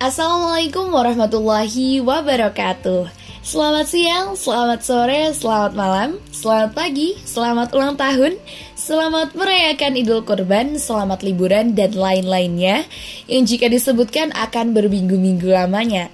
Assalamualaikum warahmatullahi wabarakatuh. Selamat siang, selamat sore, selamat malam, selamat pagi, selamat ulang tahun, selamat merayakan Idul Kurban, selamat liburan, dan lain-lainnya yang jika disebutkan akan berminggu-minggu lamanya.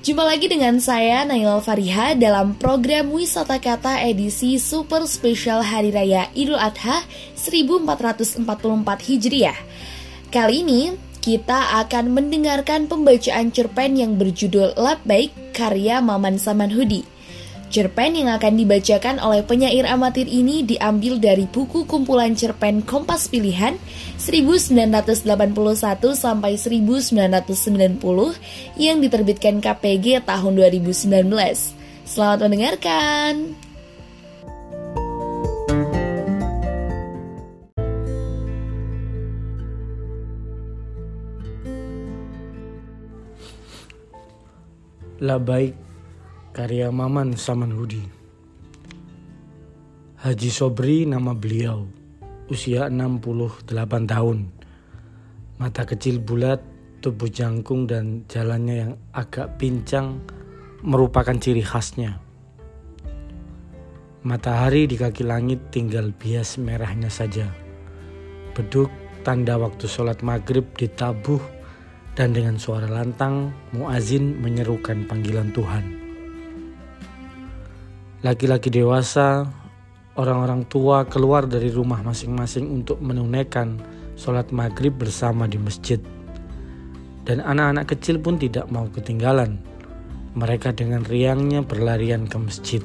Jumpa lagi dengan saya, Nayel Fariha, dalam program Wisata Kata edisi Super Spesial Hari Raya Idul Adha 1444 Hijriah. Kali ini kita akan mendengarkan pembacaan cerpen yang berjudul Labbaik karya Maman Saman Hudi. Cerpen yang akan dibacakan oleh penyair amatir ini diambil dari buku kumpulan cerpen Kompas Pilihan 1981 sampai 1990 yang diterbitkan KPG tahun 2019. Selamat mendengarkan. Labbaik karya Maman Saman Hudi. Haji Sobri nama beliau, usia 68 tahun. Mata kecil bulat, tubuh jangkung dan jalannya yang agak pincang merupakan ciri khasnya. Matahari di kaki langit tinggal bias merahnya saja. Beduk tanda waktu sholat maghrib ditabuh dan dengan suara lantang, muazin menyerukan panggilan Tuhan. Laki-laki dewasa, orang-orang tua keluar dari rumah masing-masing untuk menunaikan sholat maghrib bersama di masjid. Dan anak-anak kecil pun tidak mau ketinggalan. Mereka dengan riangnya berlarian ke masjid.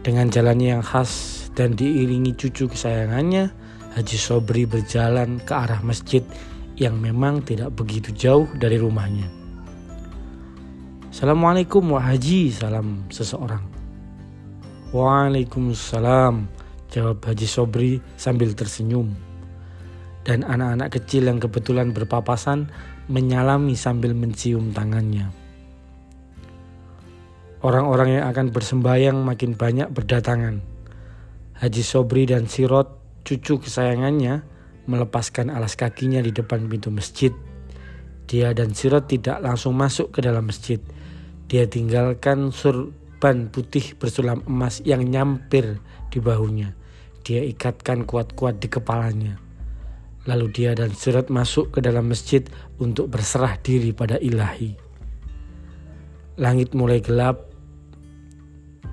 Dengan jalannya yang khas dan diiringi cucu kesayangannya, Haji Sobri berjalan ke arah masjid yang memang tidak begitu jauh dari rumahnya. "Assalamualaikum Wa Haji," salam seseorang. "Waalaikumsalam," jawab Haji Sobri sambil tersenyum. Dan anak-anak kecil yang kebetulan berpapasan menyalami sambil mencium tangannya. Orang-orang yang akan bersembahyang makin banyak berdatangan. Haji Sobri dan Sirat, cucu kesayangannya, melepaskan alas kakinya di depan pintu masjid. Dia dan Sirat tidak langsung masuk ke dalam masjid. Dia tinggalkan surban putih bersulam emas yang nyampir di bahunya. Dia ikatkan kuat-kuat di kepalanya. Lalu dia dan Sirat masuk ke dalam masjid untuk berserah diri pada Ilahi. Langit mulai gelap.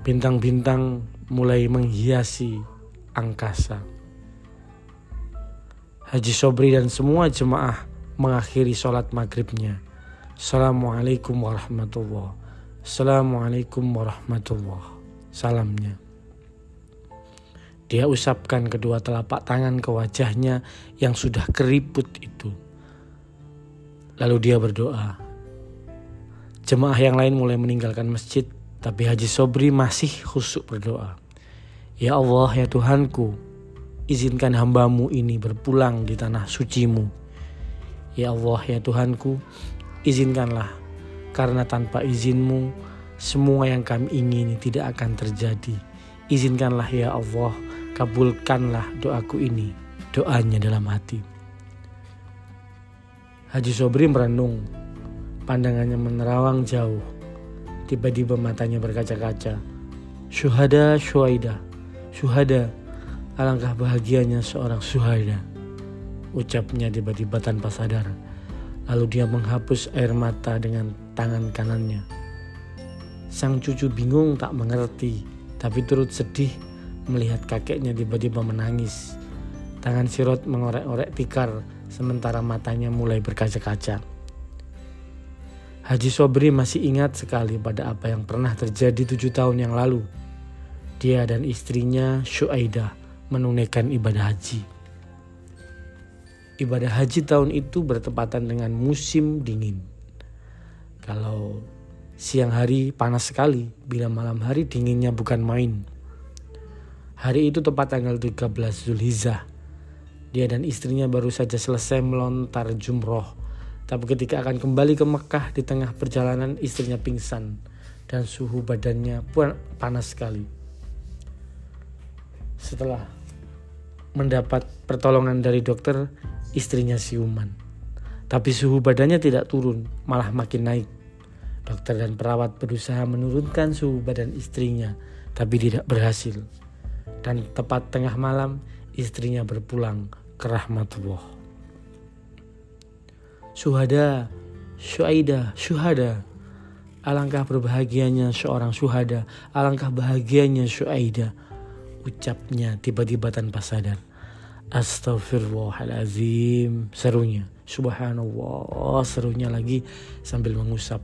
Bintang-bintang mulai menghiasi angkasa. Haji Sobri dan semua jemaah mengakhiri sholat maghribnya. "Assalamualaikum warahmatullahi wabarakatuh. Assalamualaikum warahmatullahi wabarakatuh," salamnya. Dia usapkan kedua telapak tangan ke wajahnya yang sudah keriput itu. Lalu dia berdoa. Jemaah yang lain mulai meninggalkan masjid, tapi Haji Sobri masih khusyuk berdoa. "Ya Allah, ya Tuhanku, izinkan hambamu ini berpulang di tanah sucimu. Ya Allah, ya Tuhanku, izinkanlah, karena tanpa izinmu semua yang kami ingini tidak akan terjadi. Izinkanlah ya Allah, kabulkanlah doaku ini," doanya dalam hati. Haji Sobri merenung, pandangannya menerawang jauh. Tiba-tiba matanya berkaca-kaca. "Suhaida, Suhaida, Suhaida. Alangkah bahagianya seorang Suhaida," ucapnya tiba-tiba tanpa sadar. Lalu dia menghapus air mata dengan tangan kanannya. Sang cucu bingung tak mengerti, tapi turut sedih melihat kakeknya tiba-tiba menangis. Tangan Sirat mengorek-orek tikar, sementara matanya mulai berkaca-kaca. Haji Sobri masih ingat sekali pada apa yang pernah terjadi 7 tahun yang lalu. Dia dan istrinya Suhaida menunaikan ibadah haji. Ibadah haji tahun itu bertepatan dengan musim dingin. Kalau siang hari panas sekali, bila malam hari dinginnya bukan main. Hari itu tepat tanggal 13 Zulhijjah. Dia dan istrinya baru saja selesai melontar jumroh. Tapi ketika akan kembali ke Mekah, di tengah perjalanan istrinya pingsan dan suhu badannya pun panas sekali. Setelah mendapat pertolongan dari dokter, istrinya siuman. Tapi suhu badannya tidak turun, malah makin naik. Dokter dan perawat berusaha menurunkan suhu badan istrinya, tapi tidak berhasil. Dan tepat tengah malam, istrinya berpulang ke rahmatullah. Suhaida. Alangkah berbahagianya seorang suhada, alangkah bahagianya Suhaida, ucapnya tiba-tiba tanpa sadar. Astaghfirullahalazim, serunya. Subhanallah, serunya lagi sambil mengusap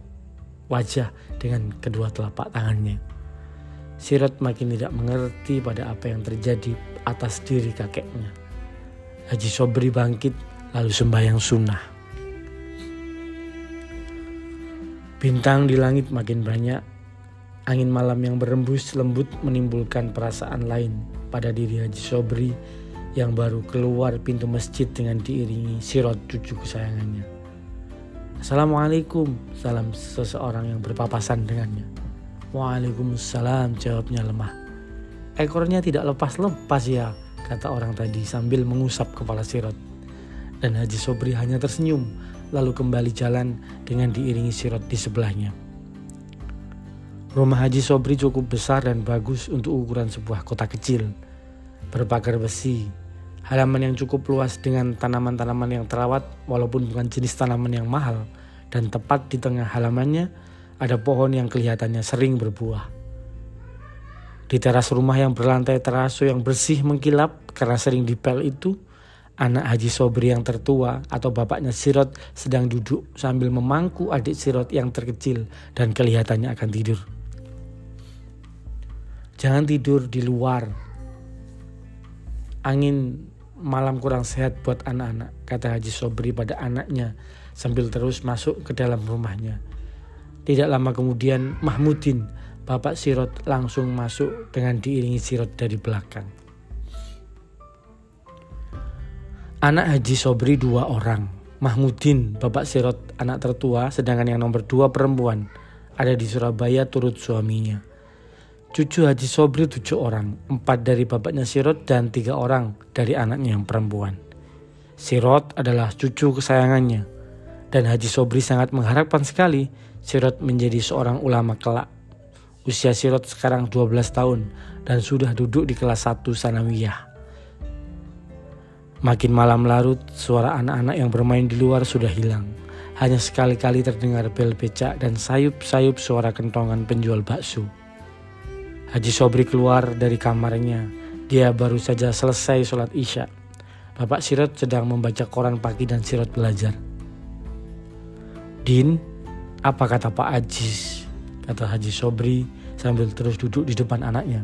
wajah dengan kedua telapak tangannya. Sirat makin tidak mengerti pada apa yang terjadi atas diri kakeknya. Haji Sobri bangkit lalu sembahyang sunnah. Bintang di langit makin banyak. Angin malam yang berembus lembut menimbulkan perasaan lain pada diri Haji Sobri yang baru keluar pintu masjid dengan diiringi Sirat cucu kesayangannya. Assalamualaikum, salam seseorang yang berpapasan dengannya. Waalaikumsalam, jawabnya lemah. Ekornya tidak lepas-lepas ya, kata orang tadi sambil mengusap kepala Sirat. Dan Haji Sobri hanya tersenyum, lalu kembali jalan dengan diiringi Sirat di sebelahnya. Rumah Haji Sobri cukup besar dan bagus untuk ukuran sebuah kota kecil. Berpagar besi, halaman yang cukup luas dengan tanaman-tanaman yang terawat walaupun bukan jenis tanaman yang mahal, dan tepat di tengah halamannya ada pohon yang kelihatannya sering berbuah. Di teras rumah yang berlantai terasoi yang bersih mengkilap karena sering dipel itu, anak Haji Sobri yang tertua atau bapaknya Sirat sedang duduk sambil memangku adik Sirat yang terkecil dan kelihatannya akan tidur. Jangan tidur di luar. Angin malam kurang sehat buat anak-anak, kata Haji Sobri pada anaknya sambil terus masuk ke dalam rumahnya. Tidak lama kemudian Mahmudin, bapak Sirat, langsung masuk dengan diiringi Sirat dari belakang. Anak Haji Sobri 2 orang, Mahmudin, bapak Sirat, anak tertua, sedangkan yang nomor 2 perempuan, ada di Surabaya turut suaminya. Cucu Haji Sobri 7 orang, 4 dari bapaknya Sirat dan 3 orang dari anaknya yang perempuan. Sirat adalah cucu kesayangannya, dan Haji Sobri sangat mengharapkan sekali Sirat menjadi seorang ulama kelak. Usia Sirat sekarang 12 tahun dan sudah duduk di kelas 1 Tsanawiyah. Makin malam larut, suara anak-anak yang bermain di luar sudah hilang. Hanya sekali-kali terdengar bel becak dan sayup-sayup suara kentongan penjual bakso. Haji Sobri keluar dari kamarnya. Dia baru saja selesai sholat isya. Bapak Sirat sedang membaca koran pagi dan Sirat belajar. Din, apa kata Pak Ajis? Kata Haji Sobri sambil terus duduk di depan anaknya.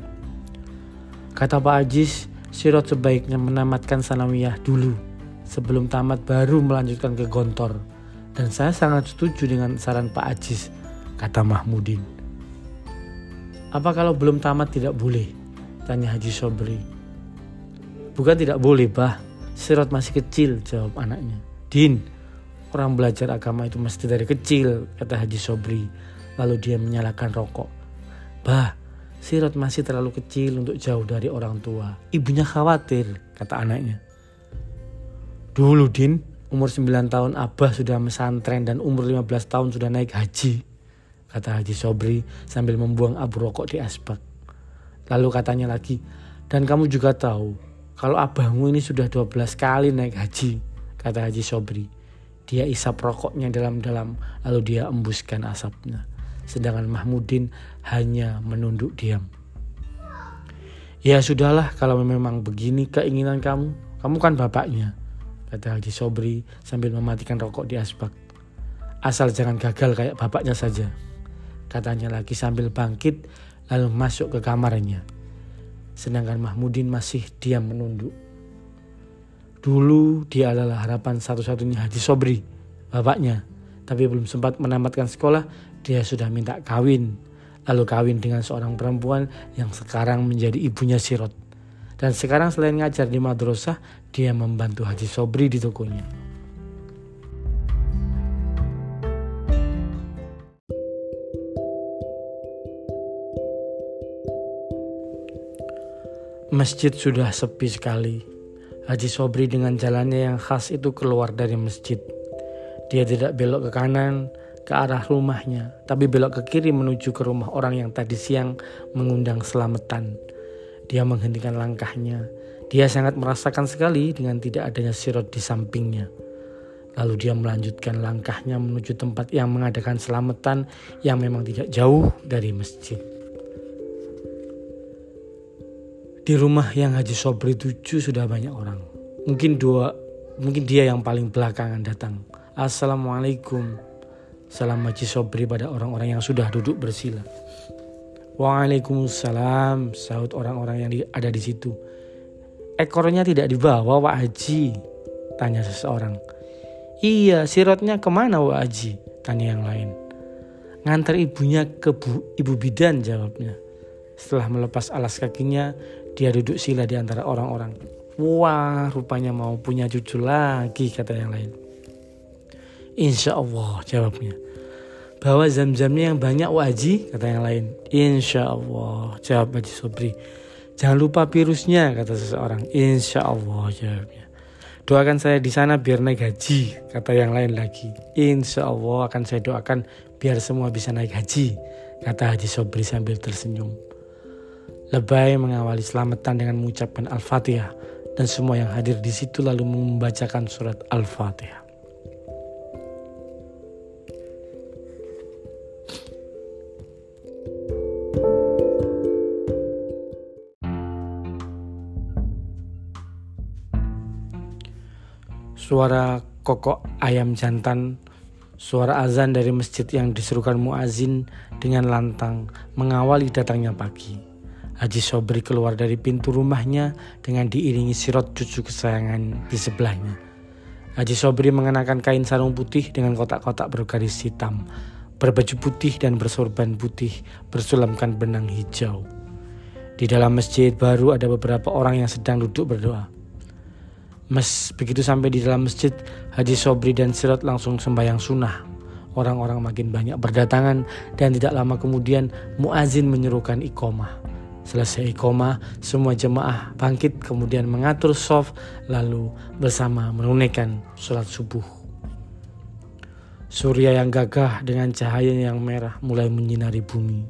Kata Pak Ajis, Sirat sebaiknya menamatkan Tsanawiyah dulu sebelum tamat baru melanjutkan ke Gontor. Dan saya sangat setuju dengan saran Pak Ajis, kata Mahmudin. Apa kalau belum tamat tidak boleh? Tanya Haji Sobri. Bukan tidak boleh, bah. Sirat masih kecil, jawab anaknya. Din, orang belajar agama itu mesti dari kecil, kata Haji Sobri. Lalu dia menyalakan rokok. Bah, Sirat masih terlalu kecil untuk jauh dari orang tua. Ibunya khawatir, kata anaknya. Dulu, Din, umur 9 tahun Abah sudah mesantren dan umur 15 tahun sudah naik haji, kata Haji Sobri sambil membuang abu rokok di asbak. Lalu katanya lagi, dan kamu juga tahu kalau abahmu ini sudah 12 kali naik haji, kata Haji Sobri. Dia isap rokoknya dalam-dalam lalu dia embuskan asapnya. Sedangkan Mahmudin hanya menunduk diam. Ya sudahlah kalau memang begini keinginan kamu, kamu kan bapaknya, kata Haji Sobri sambil mematikan rokok di asbak. Asal jangan gagal kayak bapaknya saja, katanya lagi sambil bangkit lalu masuk ke kamarnya. Sedangkan Mahmudin masih diam menunduk. Dulu dia adalah harapan satu-satunya Haji Sobri, bapaknya. Tapi belum sempat menamatkan sekolah, dia sudah minta kawin. Lalu kawin dengan seorang perempuan yang sekarang menjadi ibunya Sirat. Dan sekarang selain ngajar di madrasah, dia membantu Haji Sobri di tokonya. Masjid sudah sepi sekali. Haji Sobri dengan jalannya yang khas itu keluar dari masjid. Dia tidak belok ke kanan ke arah rumahnya, tapi belok ke kiri menuju ke rumah orang yang tadi siang mengundang selamatan. Dia menghentikan langkahnya. Dia sangat merasakan sekali dengan tidak adanya Sirat di sampingnya. Lalu dia melanjutkan langkahnya menuju tempat yang mengadakan selamatan yang memang tidak jauh dari masjid. Di rumah yang Haji Sobri tuju sudah banyak orang. Mungkin dia yang paling belakangan datang. Assalamualaikum. Salam Haji Sobri pada orang-orang yang sudah duduk bersila. Waalaikumsalam, sahut orang-orang yang ada di situ. Ekornya tidak dibawa, Wak Haji, tanya seseorang. Iya, sirotnya kemana, Wak Haji, tanya yang lain. Ngantar ibunya ke ibu bidan, jawabnya. Setelah melepas alas kakinya, dia duduk sila di antara orang-orang. Wah, rupanya mau punya cucu lagi, kata yang lain. Insya Allah, jawabnya. Bawa zam-zamnya yang banyak, Wak Haji, kata yang lain. Insya Allah, jawab Haji Sobri. Jangan lupa virusnya, kata seseorang. Insya Allah, jawabnya. Doakan saya di sana biar naik haji, kata yang lain lagi. Insya Allah akan saya doakan biar semua bisa naik haji, kata Haji Sobri sambil tersenyum. Labbaik mengawali selamatan dengan mengucapkan Al-Fatihah, dan semua yang hadir di situ lalu membacakan surat Al-Fatihah. Suara kokok ayam jantan, suara azan dari masjid yang diserukan muazin dengan lantang mengawali datangnya pagi. Haji Sobri keluar dari pintu rumahnya dengan diiringi Sirat cucu kesayangan di sebelahnya. Haji Sobri mengenakan kain sarung putih dengan kotak-kotak bergaris hitam, berbaju putih dan bersorban putih, bersulamkan benang hijau. Di dalam masjid baru ada beberapa orang yang sedang duduk berdoa. Begitu sampai di dalam masjid, Haji Sobri dan Sirat langsung sembahyang sunnah. Orang-orang makin banyak berdatangan dan tidak lama kemudian muazin menyerukan iqomah. Selesai iqomah, semua jemaah bangkit kemudian mengatur shaf lalu bersama menunaikan sholat subuh. Surya yang gagah dengan cahaya yang merah mulai menyinari bumi.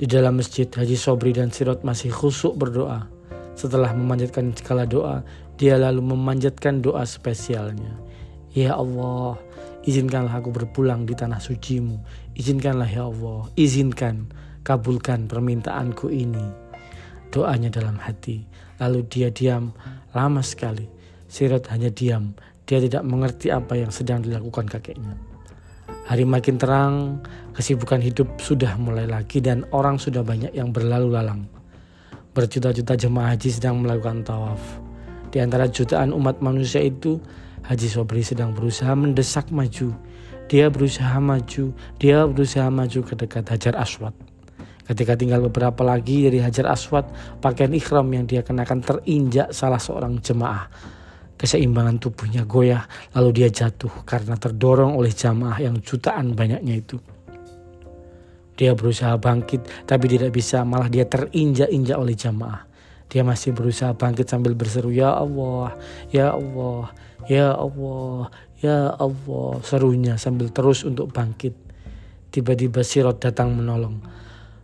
Di dalam masjid, Haji Sobri dan Sirat masih khusyuk berdoa. Setelah memanjatkan segala doa, dia lalu memanjatkan doa spesialnya. Ya Allah, izinkanlah aku berpulang di tanah sucimu. Izinkanlah ya Allah, izinkan, kabulkan permintaanku ini. Doanya dalam hati. Lalu dia diam lama sekali. Sirat hanya diam. Dia tidak mengerti apa yang sedang dilakukan kakeknya. Hari makin terang, kesibukan hidup sudah mulai lagi dan orang sudah banyak yang berlalu lalang. Berjuta-juta jemaah haji sedang melakukan tawaf. Di antara jutaan umat manusia itu, Haji Sobri sedang berusaha mendesak maju. Dia berusaha maju ke dekat Hajar Aswad. Ketika tinggal beberapa lagi dari Hajar Aswad, pakaian ihram yang dia kenakan terinjak salah seorang jemaah. Keseimbangan tubuhnya goyah, lalu dia jatuh karena terdorong oleh jemaah yang jutaan banyaknya itu. Dia berusaha bangkit tapi tidak bisa, malah dia terinjak-injak oleh jamaah. Dia masih berusaha bangkit sambil berseru, Ya Allah, Ya Allah, Ya Allah, Ya Allah, serunya sambil terus untuk bangkit. Tiba-tiba Sirat datang menolong.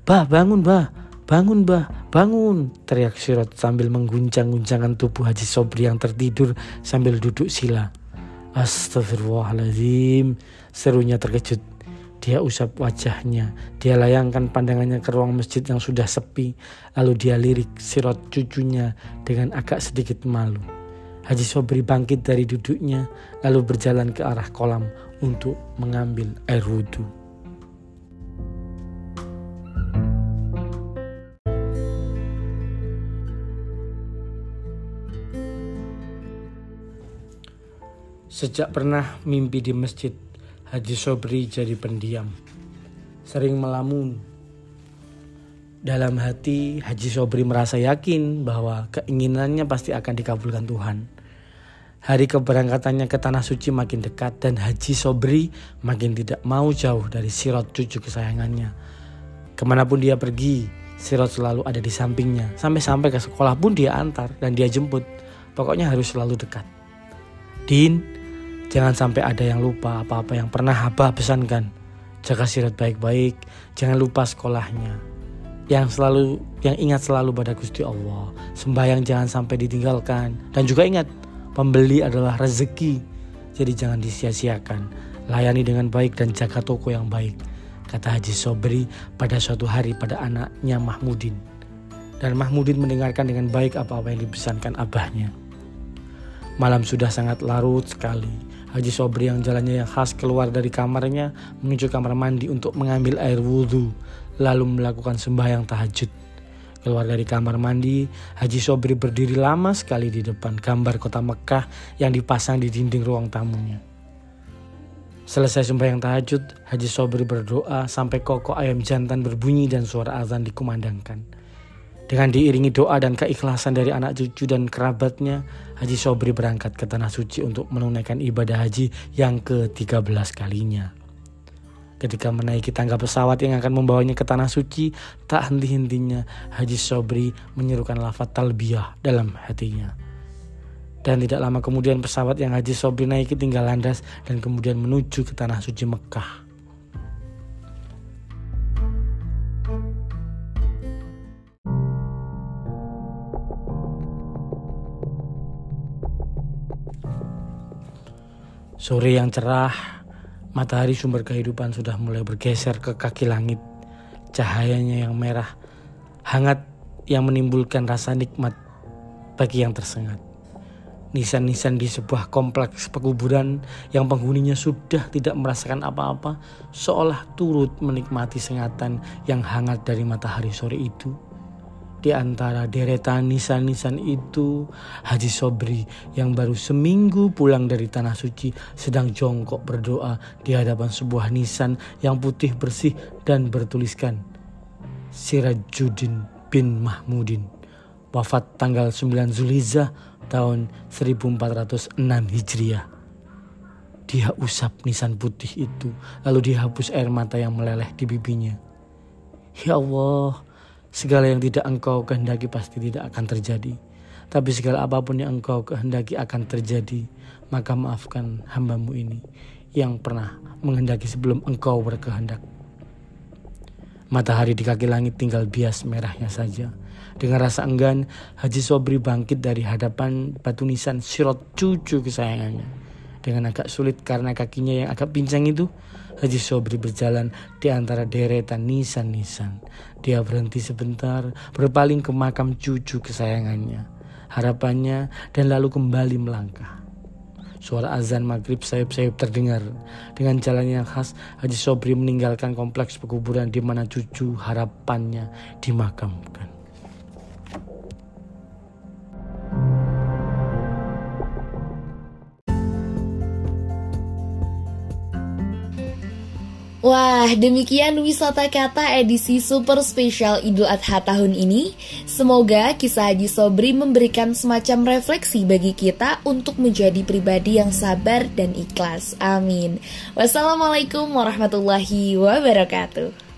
Bah, bangun bah, bangun bah, bangun, teriak Sirat sambil mengguncang-guncangkan tubuh Haji Sobri yang tertidur sambil duduk sila. Astagfirullahaladzim, serunya terkejut. Dia usap wajahnya, dia layangkan pandangannya ke ruang masjid yang sudah sepi, lalu dia lirik Sirat cucunya dengan agak sedikit malu. Haji Sobri bangkit dari duduknya, lalu berjalan ke arah kolam untuk mengambil air wudhu. Sejak pernah mimpi di masjid, Haji Sobri jadi pendiam, sering melamun. Dalam hati, Haji Sobri merasa yakin bahwa keinginannya pasti akan dikabulkan Tuhan. Hari keberangkatannya ke Tanah Suci makin dekat dan Haji Sobri makin tidak mau jauh dari Sirat cucu kesayangannya. Kemanapun dia pergi, Sirat selalu ada di sampingnya. Sampai-sampai ke sekolah pun dia antar dan dia jemput. Pokoknya harus selalu dekat. Din, Jangan sampai ada yang lupa apa-apa yang pernah Abah pesankan. Jaga sirat baik-baik, jangan lupa sekolahnya. Yang ingat selalu pada Gusti Allah. Sembahyang jangan sampai ditinggalkan. Dan juga ingat, pembeli adalah rezeki. Jadi jangan disia-siakan. Layani dengan baik dan jaga toko yang baik, kata Haji Sobri pada suatu hari pada anaknya Mahmudin. Dan Mahmudin mendengarkan dengan baik apa-apa yang dipesankan abahnya. Malam sudah sangat larut sekali. Haji Sobri yang jalannya yang khas keluar dari kamarnya menuju kamar mandi untuk mengambil air wudhu, lalu melakukan sembahyang tahajud. Keluar dari kamar mandi, Haji Sobri berdiri lama sekali di depan gambar kota Mekah yang dipasang di dinding ruang tamunya. Selesai sembahyang tahajud, Haji Sobri berdoa sampai koko ayam jantan berbunyi dan suara azan dikumandangkan. Dengan diiringi doa dan keikhlasan dari anak cucu dan kerabatnya, Haji Sobri berangkat ke Tanah Suci untuk menunaikan ibadah haji yang ke-13 kalinya. Ketika menaiki tangga pesawat yang akan membawanya ke Tanah Suci, tak henti-hentinya Haji Sobri menyerukan lafaz talbiyah dalam hatinya. Dan tidak lama kemudian pesawat yang Haji Sobri naiki tinggal landas dan kemudian menuju ke Tanah Suci Mekah. Sore yang cerah, matahari sumber kehidupan sudah mulai bergeser ke kaki langit. Cahayanya yang merah, hangat yang menimbulkan rasa nikmat bagi yang tersengat. Nisan-nisan di sebuah kompleks pekuburan yang penghuninya sudah tidak merasakan apa-apa, seolah turut menikmati sengatan yang hangat dari matahari sore itu. Di antara deretan nisan-nisan itu, Haji Sobri yang baru seminggu pulang dari Tanah Suci sedang jongkok berdoa di hadapan sebuah nisan yang putih bersih dan bertuliskan Sirajuddin bin Mahmudin, wafat tanggal 9 Zulhijjah tahun 1406 Hijriah. Dia usap nisan putih itu, lalu dihapus air mata yang meleleh di pipinya. Ya Allah, segala yang tidak engkau kehendaki pasti tidak akan terjadi. Tapi segala apapun yang engkau kehendaki akan terjadi. Maka maafkan hambamu ini yang pernah menghendaki sebelum engkau berkehendak. Matahari di kaki langit tinggal bias merahnya saja. Dengan rasa enggan, Haji Sobri bangkit dari hadapan batu nisan sirot cucu kesayangannya. Dengan agak sulit karena kakinya yang agak pincang itu, Haji Sobri berjalan di antara deretan nisan-nisan. Dia berhenti sebentar, berpaling ke makam cucu kesayangannya, harapannya, dan lalu kembali melangkah. Suara azan maghrib sayup-sayup terdengar. Dengan jalan yang khas, Haji Sobri meninggalkan kompleks pekuburan di mana cucu harapannya dimakamkan. Wah, demikian Wisata Kata edisi super spesial Idul Adha tahun ini. Semoga kisah Haji Sobri memberikan semacam refleksi bagi kita untuk menjadi pribadi yang sabar dan ikhlas. Amin. Wassalamualaikum warahmatullahi wabarakatuh.